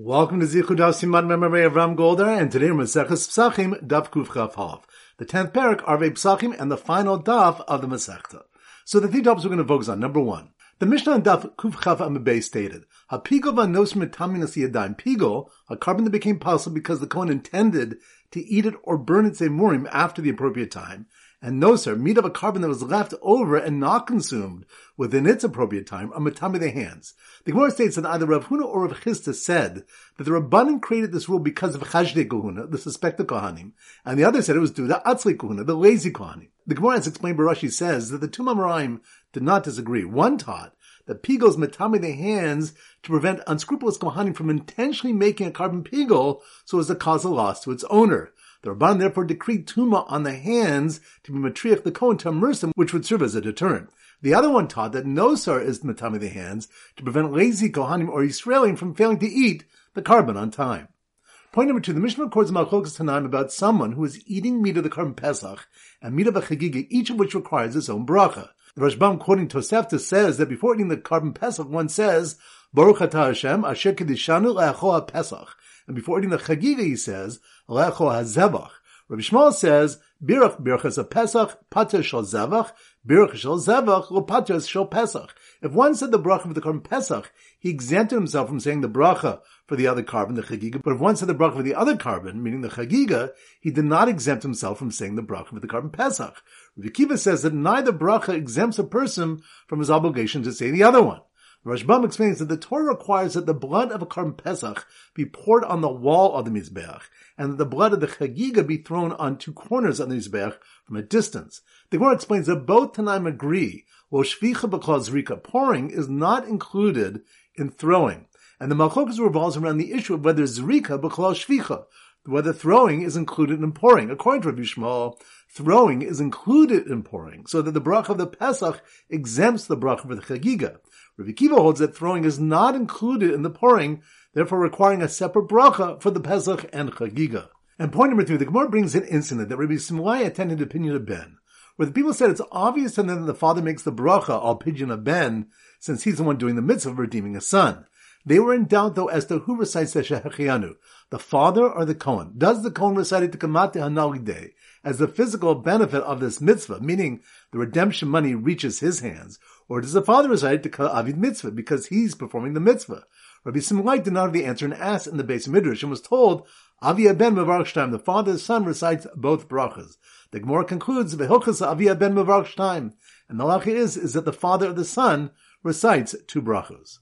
Welcome to Zichud Hav Simad Memory of Ram Golder, and today Masechus Psachim, Daf Kuf Chaf Hav, the 10th parak, Arvei Psachim, and the final Daf of the Masechta. So the three Dafs we're going to focus on. Number one, the Mishnah on Daf Kuf Chaf Amabey stated, "Hapigol v'anos mitaminas yadayim." Pigol, a carbon that became possible because the Kohen intended to eat it or burn its emurim after the appropriate time, and noser, meat of a carbon that was left over and not consumed within its appropriate time, are matami the hands. The Gemara states that either Rav Huna or Rav Chista said that the Rabbanan created this rule because of Chashdei Kohuna, the suspected Kohanim, and the other said it was due to Atzli Kohuna, the lazy Kohanim. The Gemara, as explained by Rashi, says that the two Mamarim did not disagree. One taught that pigol is matami the hands to prevent unscrupulous Kohanim from intentionally making a carbon pigol so as to cause a loss to its owner. The Rabban therefore decreed Tumah on the hands to be Matriach the Kohen to immerse them, which would serve as a deterrent. The other one taught that Nosar is Matami the hands to prevent lazy Kohanim or Yisraelim from failing to eat the carbon on time. Point number two, the Mishnah records Malchokas Tanaim about someone who is eating meat of the carbon Pesach and meat of a Chagiga, each of which requires its own bracha. The Rashbam, quoting Tosefta, says that before eating the carbon Pesach, one says, Baruch Ata Hashem, Asher Kedishanu Le'achoha Pesach. And before eating the Chagiga, he says, Lecho HaZevach. Rabbi Shmuel says, Birach Birchas HaPesach, Pater Shal Zevach, Birach Shal Zevach, Lo Pater Shal Pesach. If one said the bracha for the carbon Pesach, he exempted himself from saying the bracha for the other carbon, the Chagiga. But if one said the bracha for the other carbon, meaning the Chagiga, he did not exempt himself from saying the bracha for the carbon Pesach. Rabbi Kiva says that neither bracha exempts a person from his obligation to say the other one. Rashbam explains that the Torah requires that the blood of a carbon Pesach be poured on the wall of the Mizbeach, and that the blood of the Chagiga be thrown on two corners of the Mizbeach from a distance. The Gemara explains that both Tanaim agree, while Shvicha B'Kol Zrika, pouring, is not included in throwing. And the Malchokas revolves around the issue of whether Zrika B'Kol Shvicha, whether throwing is included in pouring. According to Rabbi Yishmael, throwing is included in pouring, so that the bracha of the Pesach exempts the bracha for the Chagiga. Rabbi Kiva holds that throwing is not included in the pouring, therefore requiring a separate bracha for the Pesach and Chagiga. And point number three, the Gemara brings an incident that Rabbi Simlai attended to Pidyon HaBen, where the people said it's obvious to them that the father makes the bracha al Pidyon HaBen, since he's the one doing the mitzvah of redeeming a son. They were in doubt, though, as to who recites the Shehechianu, the father or the Kohen. Does the Kohen recite it to Kamate Hanalidei as the physical benefit of this mitzvah, meaning the redemption money reaches his hands, or does the father recite it to Ka'avid Mitzvah because he's performing the mitzvah? Rabbi Simlai did not have the answer and asked in the Beis Midrash and was told, Avi HaBen Mevarach Shtaim, the father and son recites both brachas. The Gemara concludes, V'hilchas Avi HaBen Mevarach Shtaim, and the halacha is that the father of the son recites two brachas.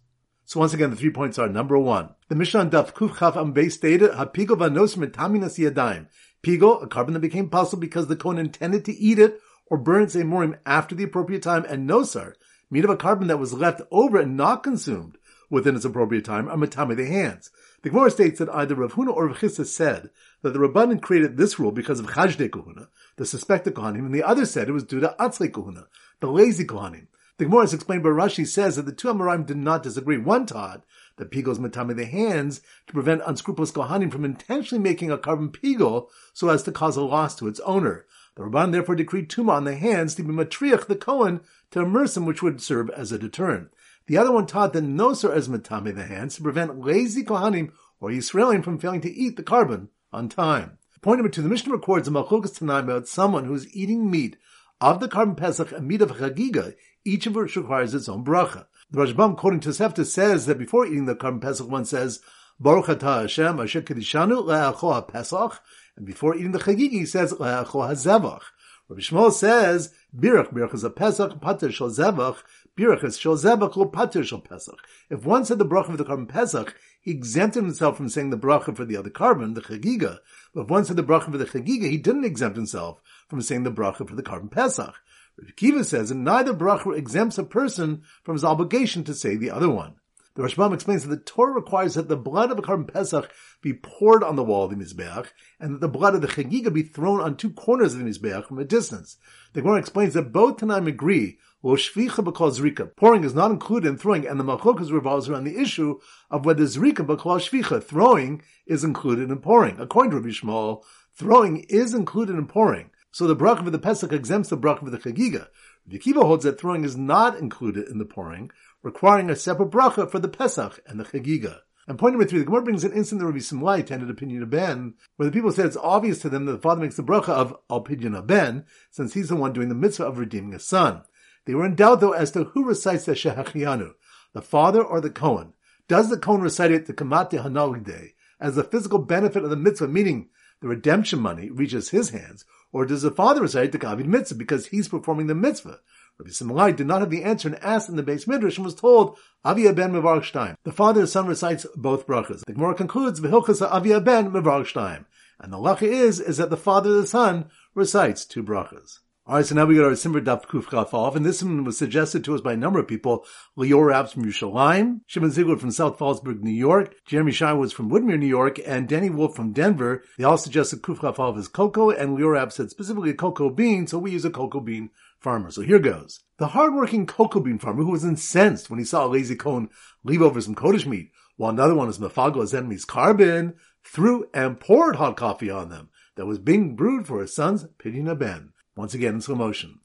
So once again, the 3 points are, number one, the Mishnah on Daf Kuf Chaf Ambe stated, HaPigol v'anos mitaminas yadayim. Pigol, a carbon that became possible because the Kohen intended to eat it or burn its emurim after the appropriate time, and nosar, meat of a carbon that was left over and not consumed within its appropriate time, are matami the hands. The Gemara states that either Rav Huna or Rav Chista said that the Rabbanan created this rule because of Chashdei Kohuna, the suspected Kohanim, and the other said it was due to Atzlei Kohuna, the lazy Kohanim. The Gemara, as explained by Rashi, says that the two Amoraim did not disagree. One taught that pigol is matami the hands to prevent unscrupulous Kohanim from intentionally making a carbon pigol so as to cause a loss to its owner. The Rabban therefore decreed Tumah on the hands to be Matriach the Kohen to immerse him, which would serve as a deterrent. The other one taught that Nosar is matami the hands to prevent lazy Kohanim or Yisraelim from failing to eat the carbon on time. Point number two, the Mishnah records a Malchokas Tanaim about someone who is eating meat of the carbon Pesach and meat of Chagiga, each of which requires its own bracha. The Rashbam, quoting Tosefta, says that before eating the carbon Pesach, one says, Baruch Atah Hashem, Asher Kedishanu Le'achoha Pesach, and before eating the Chagiga, he says, Le'achoha Zevach. Rabbi Shmuel says, Birach, Birach is a Pesach, Pater Shal Zevach, Birach is Shal Zevach, Lo Pater Shal Pesach. If one said the bracha of the carbon Pesach, he exempted himself from saying the bracha for the other carbon, the Chagiga. But if one said the bracha for the Chagiga, he didn't exempt himself from saying the bracha for the carbon Pesach. Rabbi Kiva says that neither bracha exempts a person from his obligation to say the other one. The Rashbam explains that the Torah requires that the blood of a carbon Pesach be poured on the wall of the Mizbeach, and that the blood of the Chagiga be thrown on two corners of the Mizbeach from a distance. The Gemara explains that both Tanaim agree, Lo Shvicha B'Kol Zrika, pouring is not included in throwing, and the Malchokas revolves around the issue of whether Zrika B'Kol Shvicha, throwing, is included in pouring. According to Rabbi Shmuel, throwing is included in pouring, so the bracha for the Pesach exempts the bracha for the Chagiga. Rabbi Kiva holds that throwing is not included in the pouring, requiring a separate bracha for the Pesach and the Chagiga. And point number 3, the Gemara brings an instance that Rabbi Simlai tended to Pidyon HaBen, where the people said it's obvious to them that the father makes the bracha of al Pidyon HaBen, since he's the one doing the mitzvah of redeeming a son. They were in doubt, though, as to who recites the Shehachianu, the father or the Kohen. Does the Kohen recite it the Kamate Hanalgdei, as the physical benefit of the mitzvah, meaning the redemption money reaches his hands, or does the father recite the Kavid mitzvah because he's performing the mitzvah? Rabbi Simlai did not have the answer and asked in the Beis Midrash and was told, Avi HaBen Mevarach Shtayim. The father and son recites both brachas. The Gemara concludes, V'hilchas Avi HaBen Mevarach Shtayim. And the halacha is that the father and the son recites two brachas. Alright, so now we got our Simber Daf Kuf Chaf Aleph, and this one was suggested to us by a number of people. Lior Abs from Yerushalayim, Shimon Ziegler from South Fallsburg, New York, Jeremy Scheinwood from Woodmere, New York, and Danny Wolf from Denver. They all suggested Kuf Chaf Aleph is cocoa, and Lior Abs said specifically cocoa bean, so we use a cocoa bean farmer. So here goes. The hard-working cocoa bean farmer who was incensed when he saw a lazy Kohen leave over some Kodesh meat, while another one was mefagel his enemy's carbon, threw and poured hot coffee on them that was being brewed for his son's Pidyon HaBen. Once again in slow motion.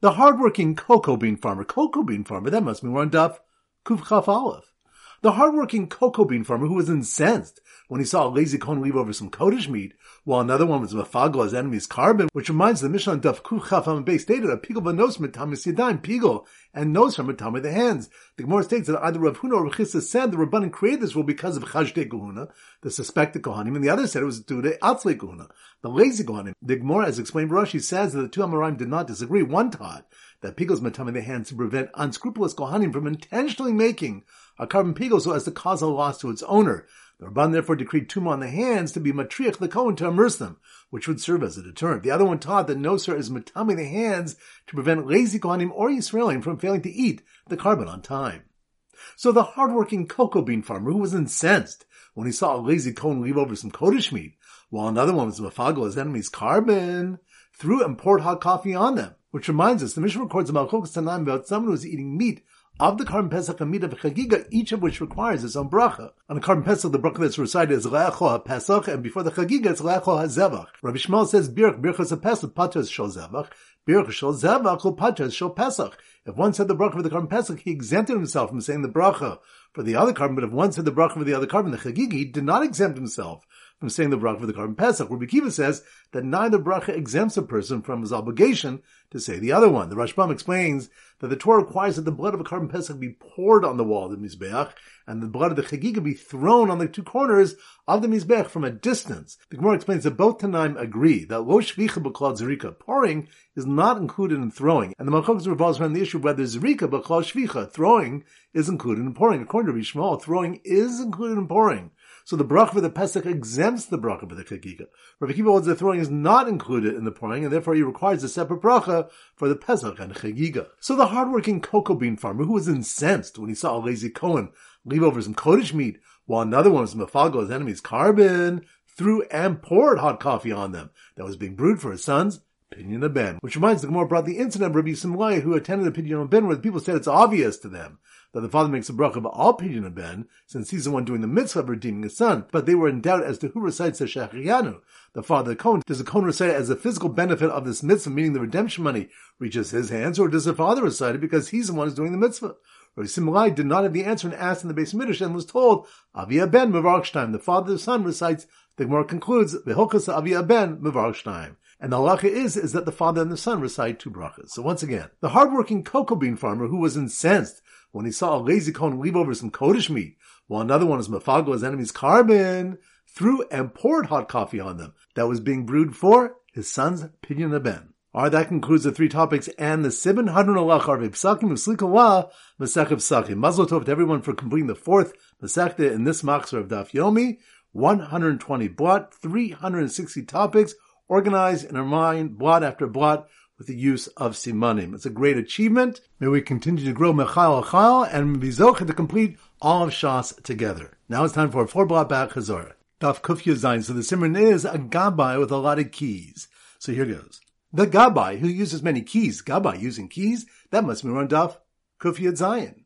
The hard-working cocoa bean farmer, that must mean we're on Daf Kuf Chaf Aleph. The hard-working cocoa bean farmer who was incensed when he saw a lazy Kohen leave over some Kodesh meat, while another one was mefagel his enemy's carbon, which reminds the Mishnah on Daf Kuf Chaf Aleph stated a pigel v'nos mitamis yadayim, pigel, and nos from mitam of the hands. The Gemara states that either Rav Huna or Rav Chista said the Rabbanan created this rule because of Chajdei Kohuna, the suspected Kohanim, and the other said it was due to Atzlei Kohuna, the lazy Kohanim. The Gemara, as explained by Rashi, says that the two Amoraim did not disagree. One taught that pigel is mitam of the hands to prevent unscrupulous Kohanim from intentionally making a carbon pigel so as to cause a loss to its owner. The Rabban therefore decreed tumah on the hands to be matriach the Kohen to immerse them, which would serve as a deterrent. The other one taught that noser is matami the hands to prevent lazy Kohanim or Yisraelim from failing to eat the carbon on time. So the hard-working cocoa bean farmer who was incensed when he saw a lazy Kohen leave over some Kodesh meat, while another one was mefagel his enemy's carbon, threw and poured hot coffee on them. Which reminds us, the Mishnah records about Malchus Tanaim about someone who was eating meat of the Karban Pesach and meat of Chagiga, each of which requires its own bracha. On the Karban Pesach, the bracha that's recited is Le'echo HaPesach, and before the Chagiga, it's Le'echo HaZevach. Rabbi Shmuel says, Birch, Birchas HaPesach, Patas Shol Zevach, Birch Shol Zevach, Patas Shol Pesach. If one said the bracha for the Karban Pesach, he exempted himself from saying the bracha for the other Karban, but if one said the bracha for the other Karban, the Chagiga, he did not exempt himself from saying the bracha for the Karban Pesach. Rabbi Kiva says that neither bracha exempts a person from his obligation to say the other one. The Rashbom explains that the Torah requires that the blood of a Karban Pesach be poured on the wall of the Mizbeach, and the blood of the Chagiga be thrown on the two corners of the Mizbeach from a distance. The Gemara explains that both Tanaim agree that lo shvicha b'klal zerika, pouring is not included in throwing, and the Malchus revolves around the issue of whether zerika b'klal shvicha, throwing, is included in pouring. According to Rabbi Yishmael, throwing is included in pouring. So the bracha for the Pesach exempts the bracha for the Chagiga. Rabbi Kiva holds that throwing is not included in the pouring, and therefore he requires a separate bracha for the Pesach and Chagiga. So the hard-working cocoa bean farmer who was incensed when he saw a lazy Kohen leave over some Kodesh meat, while another one was mefagel his enemy's carbon, threw and poured hot coffee on them that was being brewed for his sons, Pidyon HaBen. Which reminds the Gemara brought the incident of Rabbi Simlai who attended the Pidyon HaBen where the people said it's obvious to them that the father makes a bracha of all Pidyon HaBen, since he's the one doing the mitzvah of redeeming his son, but they were in doubt as to who recites the Shehachianu, the father of the Kohen. Does the Kohen recite it as the physical benefit of this mitzvah, meaning the redemption money reaches his hands, or does the father recite it because he's the one who's doing the mitzvah? Rabbi Simlai did not have the answer and asked in the Beis Midrash and was told, Avi HaBen Mevarach Shtayim, the father of the son recites. The Gemara concludes, V'hilchas Avi HaBen Mevarach Shtayim. And the halacha is that the father and the son recite two brachas. So once again, the hard-working cocoa bean farmer who was incensed when he saw a lazy Kohen leave over some Kodesh meat, while another one was mefagel his enemy's carbon, threw and poured hot coffee on them that was being brewed for his son's Pidyon HaBen. Alright, that concludes the 3 topics and the 700 halacha of Psakim of Slikawa, Masechus Psachim. Mazel tov to everyone for completing the 4th Masechta in this Machzor of Daf Yomi, 120 blot, 360 topics, organized in our mind, blot after blot, with the use of simanim. It's a great achievement. May we continue to grow mechal achal and bizoch to complete all of Shas together. Now it's time for a 4 blot back chazorah. Daf Kufya Zayin. So the siman is a gabbai with a lot of keys. So here goes. The gabbai who uses many keys. Gabbai using keys. That must be on Daf Kufya Zayin.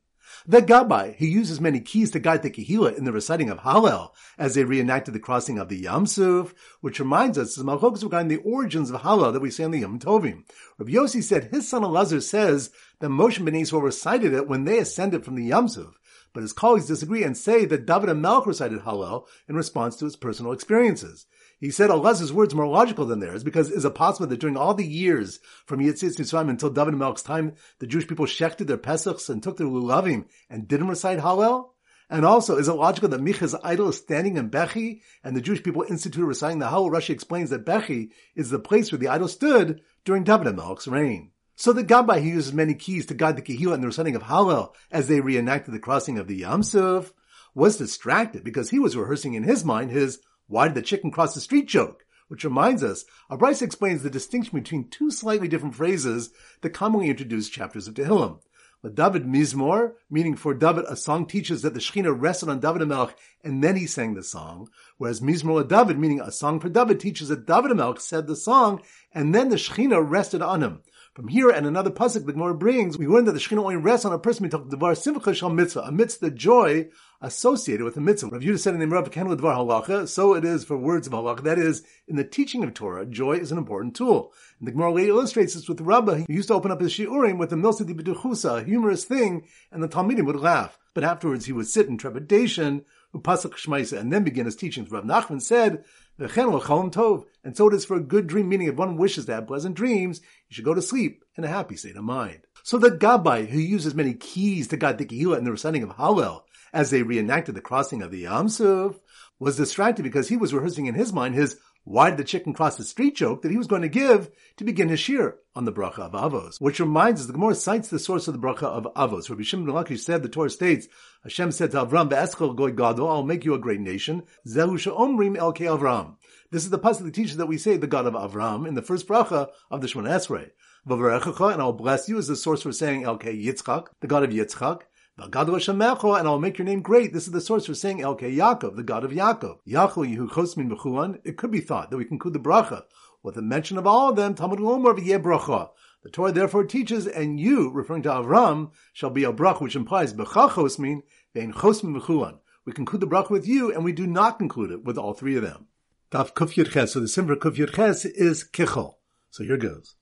The gabbai who uses many keys to guide the Kehillah in the reciting of Hallel as they reenacted the crossing of the Yam Suf, which reminds us of Malchokos regarding the origins of Hallel that we say in the Yom Tovim. Rav Yossi said his son Elazar says that Moshe and Bnei Yisrael recited it when they ascended from the Yam Suf, but his colleagues disagree and say that David HaMelech recited Hallel in response to his personal experiences. He said Elazar's words more logical than theirs, because is it possible that during all the years from Yetzias Mitzrayim until David HaMelech's time, the Jewish people shechted their Pesachs and took their Lulavim and didn't recite Hallel? And also, is it logical that Micha's idol is standing in Bechi, and the Jewish people instituted reciting the Hallel? Rashi explains that Bechi is the place where the idol stood during David HaMelech's reign. So the Gabbai, he uses many keys to guide the Kehillah in the reciting of Hallel as they reenacted the crossing of the Yam Suf, was distracted because he was rehearsing in his mind his "why did the chicken cross the street" joke, which reminds us, Abraisa explains the distinction between two slightly different phrases that commonly introduce chapters of Tehillim. The David Mizmor, meaning for David, a song teaches that the Shekhinah rested on David HaMelech and then he sang the song, whereas Mizmor LaDavid, meaning a song for David, teaches that David HaMelech said the song and then the Shekhinah rested on him. From here and another pasuk the Gemara brings, we learn that the Shekhinah only rests on a person Dvar Simcha Shal Mitzvah, amidst the joy associated with the mitzvah. Rav Yudah said in the Rav Kahana Dvar Halacha, so it is for words of Halacha, that is, in the teaching of Torah, joy is an important tool. And the Gemara later illustrates this with Rabbah, who used to open up his shiurim with the Milsa di B'duchusa, a humorous thing, and the Talmidim would laugh. But afterwards he would sit in trepidation, upasach shmaisa, and then begin his teachings. Rav Nachman said, V'chen l'chalom tov, and so it is for a good dream, meaning if one wishes to have pleasant dreams, you should go to sleep in a happy state of mind. So the Gabbai, who uses many keys to guide the Kehillah in the reciting of Hallel, as they reenacted the crossing of the Yam Suf, was distracted because he was rehearsing in his mind his "why did the chicken cross the street" joke that he was going to give to begin his shir on the Bracha of Avos. Which reminds us, the Gemara cites the source of the Bracha of Avos. Rabbi Shimon ben Lakish said, the Torah states, Hashem said to Avram, Ve'eschol goy gadol, I'll make you a great nation. Zehu she'omrim elkei Avram. This is the passage that teaches that we say the God of Avram in the first Bracha of the Shemona Esrei. V'varechecha, and I'll bless you, is the source for saying elkei Yitzchak, the God of Yitzchak. And I'll make your name great. This is the source for saying Elkei Yaakov, the God of Yaakov. Yachol Yehu Chos Min B'chulan. It could be thought that we conclude the bracha with the mention of all of them. Talmud Lomar V'yeh Bracha. The Torah therefore teaches, and you, referring to Avram, shall be a bracha, which implies B'cha Chos Min V'ein Chos Min B'chulan. We conclude the bracha with you, and we do not conclude it with all three of them. Daf Kuf Yud Ches. So the sim for Kuf Yud Ches is Kichol. So here goes.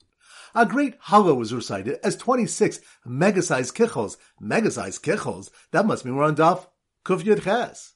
A great Hallel was recited as 26 mega-sized kichels. Mega-sized kichels? That must mean we're on Daf Kuf Yud Ches.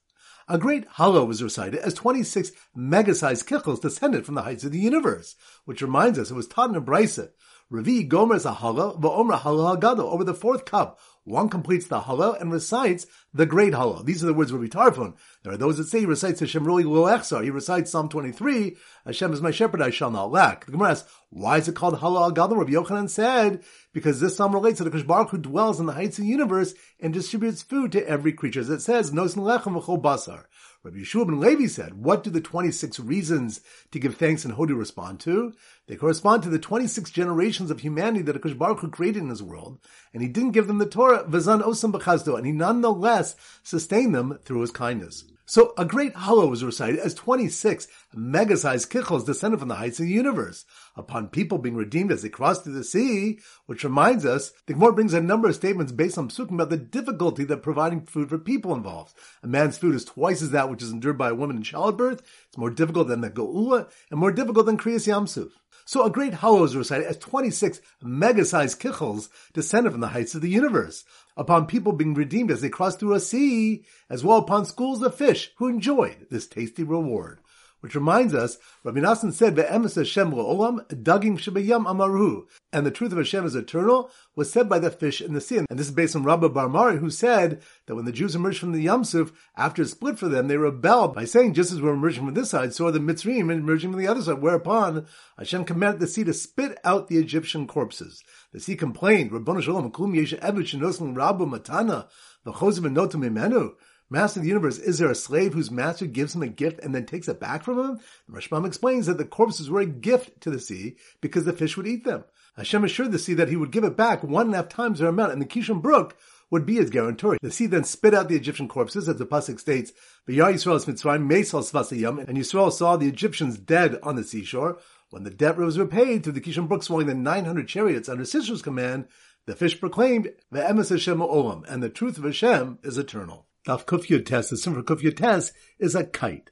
A great Hallel was recited as 26 mega-sized kichels descended from the heights of the universe. Which reminds us, it was taught in a brisa. Revi Gomer is a Hallel, V'omra Hallel HaGadol. Over the fourth cup, one completes the Hallel and recites the great Hallel. These are the words of Rabbi Tarfon. There are those that say he recites Hashem Roi Lo Echsar. He recites Psalm 23, Hashem is my shepherd, I shall not lack. The Gemara asks, why is it called Hallel HaGadol? Rabbi Yochanan said, because this psalm relates to the Kodesh Baruch Hu who dwells in the heights of the universe and distributes food to every creature. As it says, Nosin Lechem V'chol Basar. Rabbi Yeshua ben Levi said, what do the 26 reasons to give thanks in Hodu respond to? They correspond to the 26 generations of humanity that HaKadosh Baruch Hu created in his world, and he didn't give them the Torah, Vazan Osam B'chazdo, and he nonetheless sustained them through his kindness. So a great Hallel was recited as 26 mega-sized kichels descended from the heights of the universe, upon people being redeemed as they crossed through the sea, which reminds us, the Gemara brings a number of statements based on psukim about the difficulty that providing food for people involves. A man's food is twice as that which is endured by a woman in childbirth. It's more difficult than the Geula, and more difficult than Kriyas Yam Suf. So a great Hallel is recited as 26 mega-sized kichels descended from the heights of the universe, upon people being redeemed as they crossed through a sea, as well upon schools of fish who enjoyed this tasty reward. Which reminds us, Rabbi Nasan said, Ve'emes Hashem lo'olam, dagim shebayam amaru. And the truth of Hashem is eternal, was said by the fish in the sea. And this is based on Rabbah Bar Mari, who said that when the Jews emerged from the Yam Suf, after it split for them, they rebelled by saying, just as we're emerging from this side, so are the Mitzrayim emerging from the other side. Whereupon, Hashem commanded the sea to spit out the Egyptian corpses. The sea complained, Rabbono Shalom, Klum Yesha Eved Shenoslim Rabba Matana, V'chozim and Notum Imenu. Master of the universe, is there a slave whose master gives him a gift and then takes it back from him? The Rashbom explains that the corpses were a gift to the sea because the fish would eat them. Hashem assured the sea that he would give it back 1.5 times their amount, and the Kishon Brook would be his guarantor. The sea then spit out the Egyptian corpses, as the pasuk states, V'yar Yisrael es Mitzrayim meisal svasayim, and Yisrael saw the Egyptians dead on the seashore. When the debt was repaid through the Kishon Brook swallowing the 900 chariots under Sisra's command, the fish proclaimed, Ve'emes Hashem olam, and the truth of Hashem is eternal. Daf Kuf Yud Tes, the sim for Kuf Yud Tes is a kite.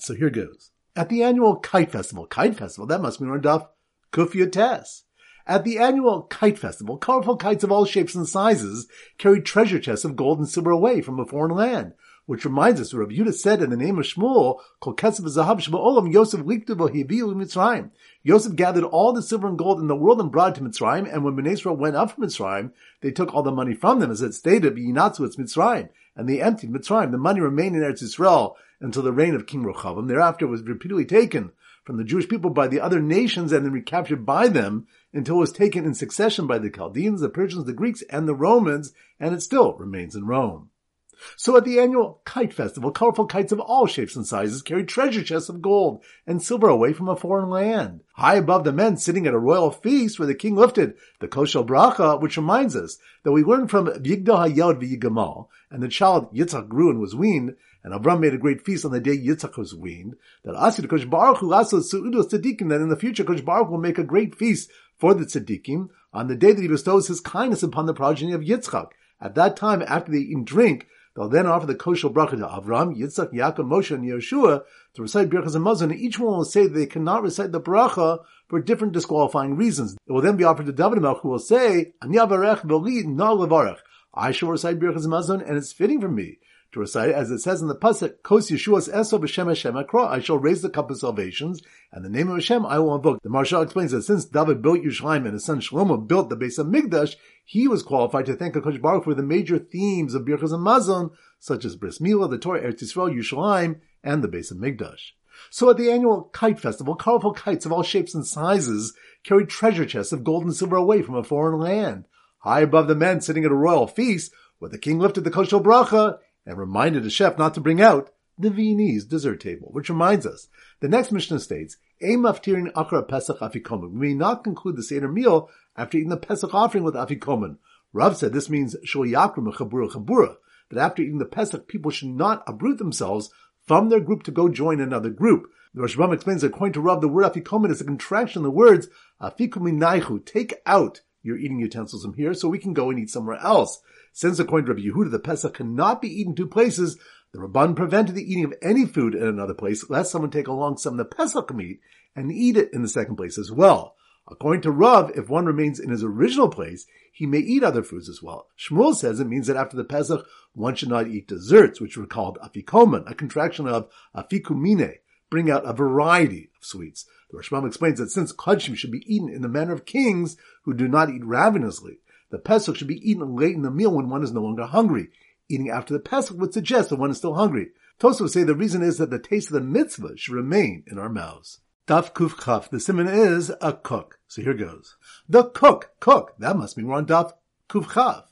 So here goes. At the annual kite festival, that must mean we're on Daf Kuf Yud Tes. At the annual kite festival, colorful kites of all shapes and sizes carried treasure chests of gold and silver away from a foreign land, which reminds us that Rav Yudah said in the name of Shmuel, Kol Kesef Zahav Shma'olam Yosef Liktubo Hibilu Mitzrayim. Yosef gathered all the silver and gold in the world and brought it to Mitzrayim, and when Bnei Israel went up from Mitzrayim, they took all the money from them, as it stated, B'yinatzu etz Mitzrayim, and they emptied Mitzrayim. The money remained in Eretz Yisrael until the reign of King Rehoboam. Thereafter it was repeatedly taken from the Jewish people by the other nations and then recaptured by them until it was taken in succession by the Chaldeans, the Persians, the Greeks, and the Romans, and it still remains in Rome. So at the annual kite festival, colorful kites of all shapes and sizes carried treasure chests of gold and silver away from a foreign land. High above the men sitting at a royal feast where the king lifted the Koshel Bracha, which reminds us that we learned from Yigdal HaYod v'Yigamal, and the child Yitzchak grew and was weaned, and Avram made a great feast on the day Yitzchak was weaned, that Asir Kosh Baruch Hu Lasso Su'udos Tzadikim, that in the future Kosh Baruch will make a great feast for the Tzadikim on the day that he bestows his kindness upon the progeny of Yitzchak. At that time, after they eat and drink, they'll then offer the Koshel Bracha to Avram, Yitzchak, Yaakov, Moshe, and Yeshua to recite Birchas Hamazon, and each one will say that they cannot recite the Bracha for different disqualifying reasons. It will then be offered to David Melch, who will say, Ani Avarech V'li Na Levarech. I shall recite Birchas Hamazon, and it's fitting for me to recite it, as it says in the Pasuk, Kos Yeshuas Eso B'Shem Hashem Akra. I shall raise the cup of salvations, and the name of Hashem I will invoke. The Marshal explains that since David built Yerushalayim and his son Shlomo built the Beis HaMikdash, he was qualified to thank HaKadosh Baruch for the major themes of Birchas Hamazon, such as Bris Milah, the Torah, Eretz Yisrael, Yerushalayim, and the Beis HaMikdash. So at the annual kite festival, colorful kites of all shapes and sizes carried treasure chests of gold and silver away from a foreign land. High above the men sitting at a royal feast, where the king lifted the Koshel Bracha and reminded the chef not to bring out the Viennese dessert table, which reminds us. The next Mishnah states, Ein maftirin achar Pesach afikomen. We may not conclude the Seder meal after eating the Pesach offering with afikomen. Rav said this means shul yakrim chabura chabura, that after eating the Pesach, people should not uproot themselves from their group to go join another group. The Rashbom explains that according to Rav, the word afikomen is a contraction of the words afikuminaichu, take out your eating utensils from here so we can go and eat somewhere else. Since according to Rabbi Yehuda, the Pesach cannot be eaten in two places, the Rabban prevented the eating of any food in another place, lest someone take along some of the Pesach meat and eat it in the second place as well. According to Rav, if one remains in his original place, he may eat other foods as well. Shmuel says it means that after the Pesach, one should not eat desserts, which were called afikomen, a contraction of afikumine, bring out a variety of sweets. The Rashbam explains that since kodshim should be eaten in the manner of kings who do not eat ravenously, the Pesach should be eaten late in the meal when one is no longer hungry. Eating after the Pesach would suggest that one is still hungry. Tosfos would say the reason is that the taste of the mitzvah should remain in our mouths. Daf Kuf Chaf. The siman is a cook. So here goes. The cook. That must mean we're on Daf Kuf Chaf.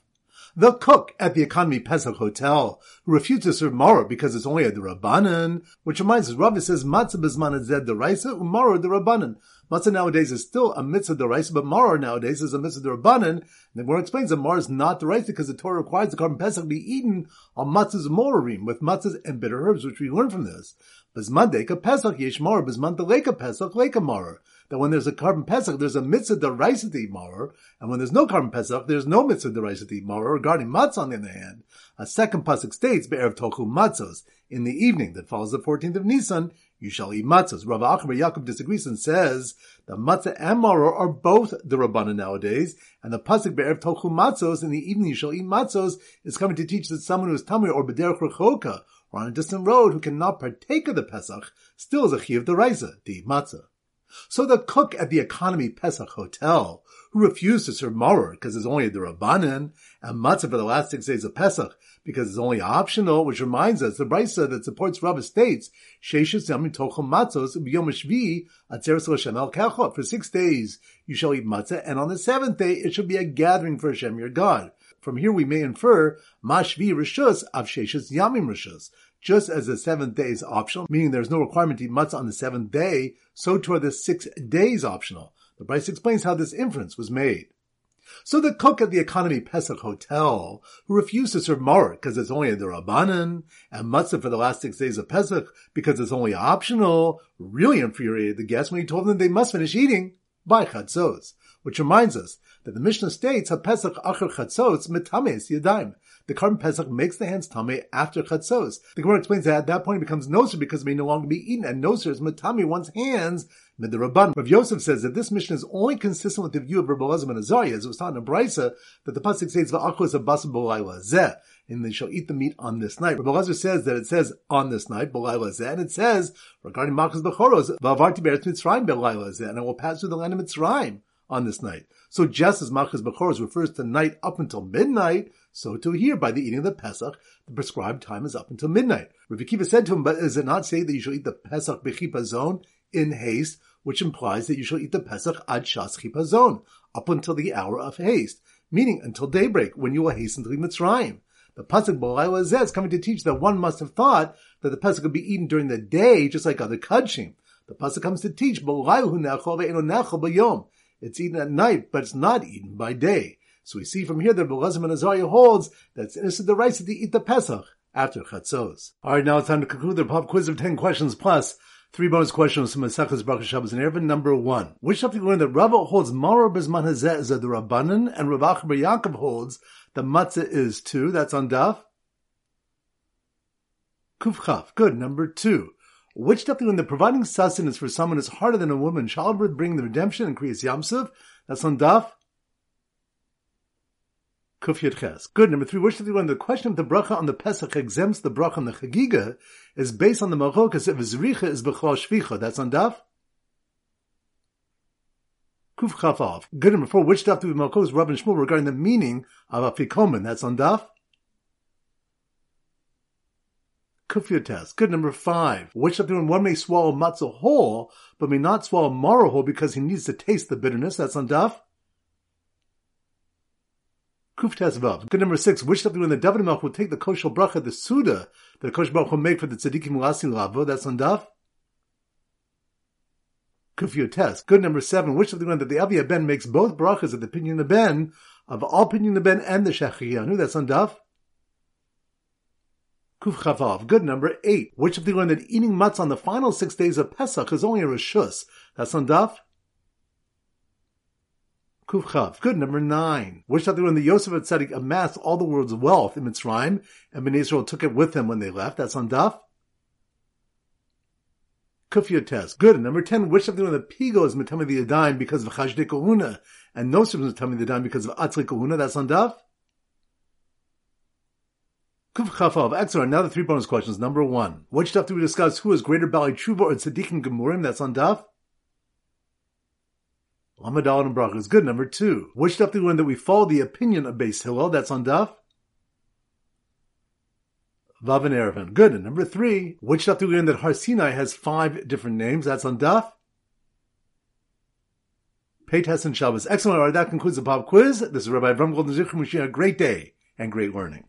The cook at the Economy Pesach Hotel, who refused to serve Maror because it's only a D'Rabbanan, which reminds us, Rav says, Matzah Bisman Zed D'Raisa, Maror D'Rabbanan. Matzah nowadays is still a mitzvah D'Raisa, but Maror nowadays is a mitzvah D'Rabbanan, and the Gemara explains that Maror is not D'Raisa because the Torah requires the Korban Pesach to be eaten on Matzah's Morim, with matzahs and bitter herbs, which we learn from this. Bisman Deka Pesach, Yesh Maror, Bisman D'Leka Pesach, Leka Maror. That when there's a Korban Pesach, there's a mitzvah d'oraisa to eat maror, and when there's no Korban Pesach, there's no mitzvah d'oraisa to eat maror. Regarding matzah, on the other hand, a second pasuk states, "Be'erev tochu matzos." In the evening that follows the 14th of Nisan, you shall eat matzos. Rav Acher bar Yaakov disagrees and says that matzah and maror are both the Rabbanan nowadays, and the pasuk "Be'erev tochu matzos," in the evening you shall eat matzos, is coming to teach that someone who is tamir or b'derech rechoka, or on a distant road, who cannot partake of the Pesach, still is a chiyuv d'oraisa to eat matzah. So the cook at the Economy Pesach Hotel, who refused to serve maror because it's only a d'Rabbanan, and matzah for the last 6 days of Pesach because it's only optional, which reminds us the brisa that supports Rabbah states, Sheishes yamim tochel matzos b'yom hashvi'i atzeres l'Hashem al kachot. For 6 days you shall eat matzah, and on the seventh day it shall be a gathering for Hashem your God. From here we may infer mashvi rishus av sheishes yamim rishus. Just as the 7th day is optional, meaning there's no requirement to eat matzah on the 7th day, so too are the 6 days optional. The Bryce explains how this inference was made. So the cook at the Economy Pesach Hotel, who refused to serve maror because it's only a d'Rabbanan, and matzah for the last 6 days of Pesach because it's only optional, really infuriated the guests when he told them they must finish eating by chatzos, which reminds us that the Mishnah states, HaPesach achar chatzos metames yadayim, the carbon pesach makes the hands tamei after chatzos. The Gemara explains that at that point it becomes noser because it may no longer be eaten, and noser is matami one's hands. Mid the Rabban. Rav Yosef says that this mission is only consistent with the view of Rabbi Elazar and Azariah, as it was taught in a brisa that the pasuk says va'achos abasa b'layla zeh, and they shall eat the meat on this night. Rabbi Elazar says that it says on this night b'layla zeh, and it says regarding Machos Bechoros va'avarti be'eretz Mitzrayim b'layla zeh, and I will pass through the land of Mitzrayim on this night. So just as Machos Bechoros refers to night up until midnight, so too here, by the eating of the Pesach, the prescribed time is up until midnight. Rabbi Kiva said to him, but is it not saying that you shall eat the Pesach b'chipazon, in haste, which implies that you shall eat the Pesach ad shas chipazon, up until the hour of haste, meaning until daybreak, when you will hasten to leave Mitzrayim. The pasuk b'layla zeh is coming to teach that one must have thought that the Pesach could be eaten during the day, just like other kadshim. The pasuk comes to teach b'layla hu nachol ve'eno nachol b'yom. It's eaten at night, but it's not eaten by day. So we see from here that Elazar ben Azariah holds that it's innocent the rights to eat the Pesach after chatzos. Alright, now it's time to conclude the pop quiz of 10 questions plus 3 bonus questions from Masechus Brachos Shabbos and Erevin. Number 1. Which something learned that Rabbah holds Maror B'Zman Hazeh is a D'Rabbanan, and Rav Acher Bar Yaakov holds that Matzah is 2. That's on Daf Kuf Chaf. Good. Number 2. Which something learned that providing sustenance for someone is harder than a woman, childbirth, bringing the redemption, and Kriyas Yamsuf? That's on Daf Kuf Yud Ches. Good. Number 3. Which something learned the question of the bracha on the Pesach exempts the bracha on the Chagiga is based on the Machokas if Zricha is Bechol Shvicha. That's on Daf Kuf Chafav. Good. Number 4. Which Daf do we Machokas Rabbi Shmuel regarding the meaning of Afikomen? That's on Daf Kuf Yud Tes. Good. Number 5. Which Daf do one may swallow matzah whole but may not swallow maror whole because he needs to taste the bitterness? That's on Daf Kuftas Vav. Good. Number 6. Which something when the David Melch will take the kosher bracha, the suda that the kosher bracha will make for the tzaddikim lasin lavo? That's on Daf Kufyotes. Good. Number 7. Which something when that the Avi HaBen makes both brachas of the Pidyon HaBen of all Pidyon HaBen and the Shachiyanu? That's on Daf Kufchavav. Good. Number 8. Which something when that eating matzah on the final 6 days of Pesach is only a reshus? That's on Daf Kufchav. Good. Number 9. Which something when the Yosef HaTzadik amassed all the world's wealth in Mitzrayim, and Ben Israel took it with him when they left? That's on Daf Kuf Yotes. Good. Number 10. Which something when the Pigo is Matami the Adaim because of Chajdei Kohuna, and Nosrim is Matami the Adaim because of Atzli Kohuna? That's on Daf Kuf Chafav. Excellent. Now the 3 bonus questions. Number 1. Which stuff do we discuss who is greater Bali Tshuva or Tzadikim Gemurim? That's on Daf Lamadal and Brachas. Good. Number 2. Which Daf do we learn that we follow the opinion of Beis Hillel? That's on Daf Vav and Erevin. Good. And number 3. Which Daf do we learn that Har Sinai has 5 different names? That's on Daf Peites and Shabbos. Excellent. All right, that concludes the pop quiz. This is Rabbi Ram Golder. A great day and great learning.